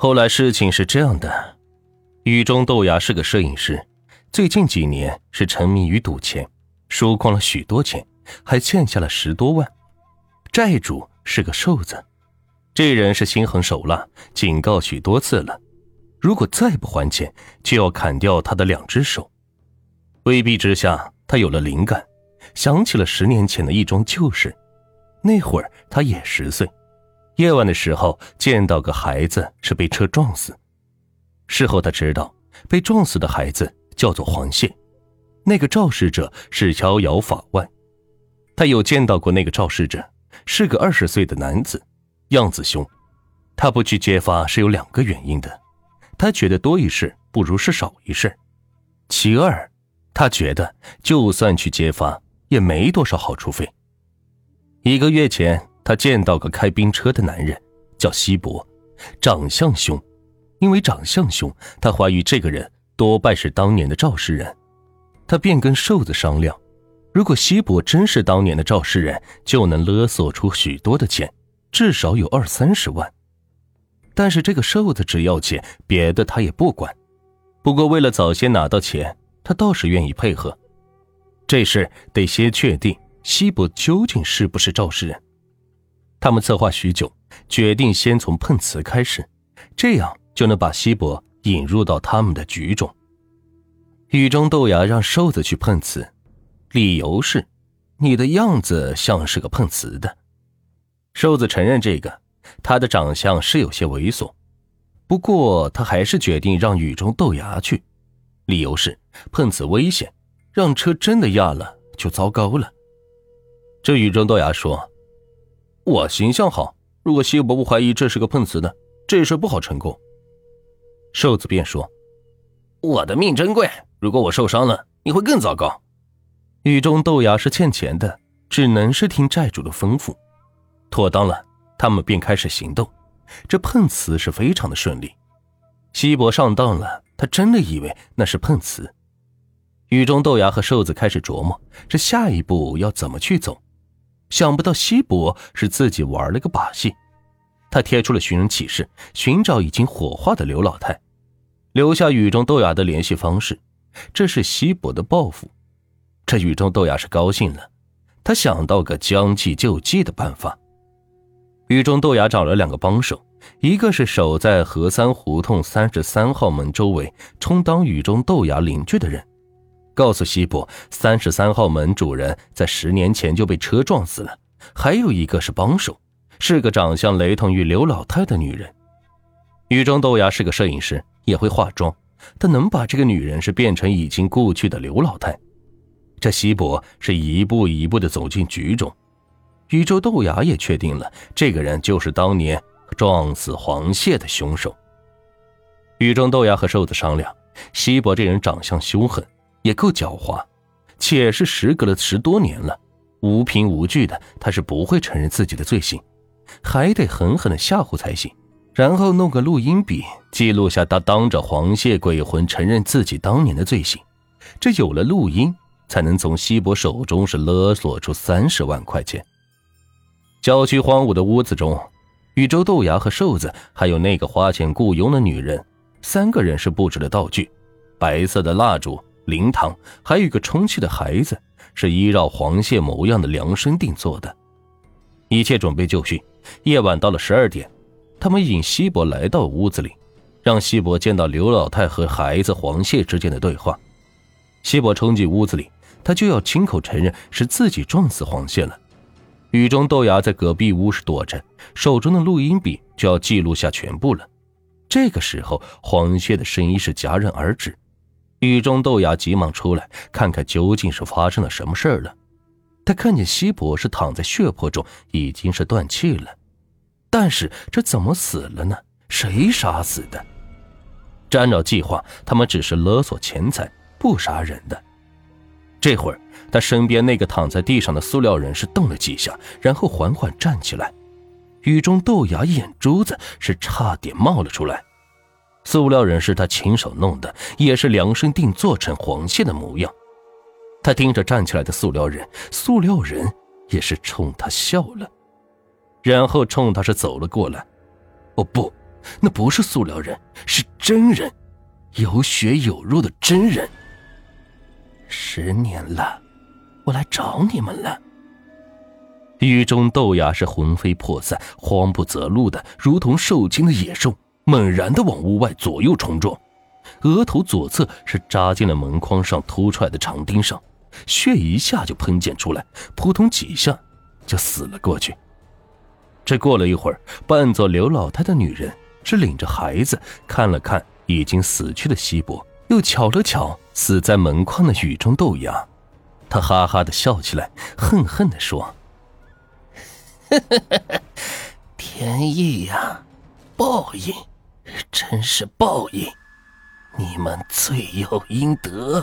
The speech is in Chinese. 后来事情是这样的，雨中豆芽是个摄影师，最近几年是沉迷于赌钱，输光了许多钱，还欠下了10多万。债主是个瘦子，这人是心狠手辣，警告许多次了，如果再不还钱，就要砍掉他的2只手。威逼之下，他有了灵感，想起了10年前的一桩旧事。那会儿他也10岁，夜晚的时候见到个孩子是被车撞死。事后他知道，被撞死的孩子叫做黄蟹，那个肇事者是逍遥法外。他有见到过那个肇事者，是个20岁的男子，样子凶。他不去揭发是有2个原因的，他觉得多一事不如是少一事。其二，他觉得就算去揭发也没多少好处费。1个月前，他见到个开宾车的男人，叫西伯，长相凶。因为长相凶，他怀疑这个人多半是当年的肇事人。他便跟瘦子商量，如果西伯真是当年的肇事人，就能勒索出许多的钱，至少有20-30万。但是这个瘦子只要钱，别的他也不管。不过为了早些拿到钱，他倒是愿意配合。这事得先确定西伯究竟是不是肇事人。他们策划许久，决定先从碰瓷开始，这样就能把西伯引入到他们的局中。雨中豆芽让瘦子去碰瓷，理由是你的样子像是个碰瓷的。瘦子承认这个，他的长相是有些猥琐，不过他还是决定让雨中豆芽去，理由是碰瓷危险，让车真的压了就糟糕了。这雨中豆芽说，我形象好，如果西伯不怀疑这是个碰瓷的，这事不好成功。瘦子便说，我的命珍贵，如果我受伤了，你会更糟糕。雨中豆芽是欠钱的，只能是听债主的吩咐。妥当了，他们便开始行动。这碰瓷是非常的顺利。西伯上当了，他真的以为那是碰瓷。雨中豆芽和瘦子开始琢磨这下一步要怎么去走。想不到西伯是自己玩了个把戏。他贴出了寻人启事，寻找已经火化的刘老太，留下雨中豆芽的联系方式，这是西伯的报复。这雨中豆芽是高兴了，他想到个将计就计的办法。雨中豆芽找了2个帮手，一个是守在河三胡同33号门周围充当雨中豆芽邻居的人，告诉西伯33号门主人在10年前就被车撞死了。还有一个是帮手，是个长相雷同于刘老太的女人。雨中豆芽是个摄影师，也会化妆，他能把这个女人是变成已经故去的刘老太。这西伯是一步一步地走进局中，宇宙豆芽也确定了这个人就是当年撞死黄蟹的凶手。宇宙豆芽和瘦子商量，西伯这人长相凶狠，也够狡猾，且是时隔了10多年了，无凭无据的他是不会承认自己的罪行，还得狠狠的吓唬才行，然后弄个录音笔记录下他当着黄蟹鬼魂承认自己当年的罪行。这有了录音，才能从西伯手中是勒索出30万块钱。郊区荒芜的屋子中，宇宙豆芽和瘦子还有那个花钱雇佣的女人，3个人是布置了道具，白色的蜡烛、灵堂，还有一个充气的孩子，是依照黄蟹模样的量身定做的。一切准备就绪，夜晚到了12点，他们引西伯来到屋子里，让西伯见到刘老太和孩子黄蟹之间的对话。西伯冲进屋子里，他就要亲口承认是自己撞死黄蟹了。雨中豆芽在隔壁屋是躲着，手中的录音笔就要记录下全部了。这个时候黄蟹的声音是戛然而止，雨中豆芽急忙出来看看究竟是发生了什么事了。他看见西伯是躺在血泊中，已经是断气了。但是这怎么死了呢？谁杀死的？按照计划，他们只是勒索钱财，不杀人的。这会儿他身边那个躺在地上的塑料人是动了几下，然后缓缓站起来。雨中豆芽眼珠子是差点冒了出来。塑料人是他亲手弄的，也是量身定做成黄蟹的模样。他盯着站起来的塑料人，塑料人也是冲他笑了，然后冲他是走了过来。哦不，那不是塑料人，是真人，有血有肉的真人。10年了，我来找你们了。狱中豆芽是魂飞魄散，慌不择路的，如同受惊的野兽，猛然的往屋外左右冲撞，额头左侧是扎进了门框上突出来的长钉上，血一下就喷溅出来，扑通几下就死了过去。这过了一会儿，扮作刘老太的女人是领着孩子看了看已经死去的西伯，又瞧了瞧死在门框的雨中豆芽，她哈哈地笑起来，恨恨地说：天意呀，报应，真是报应，你们罪有应得。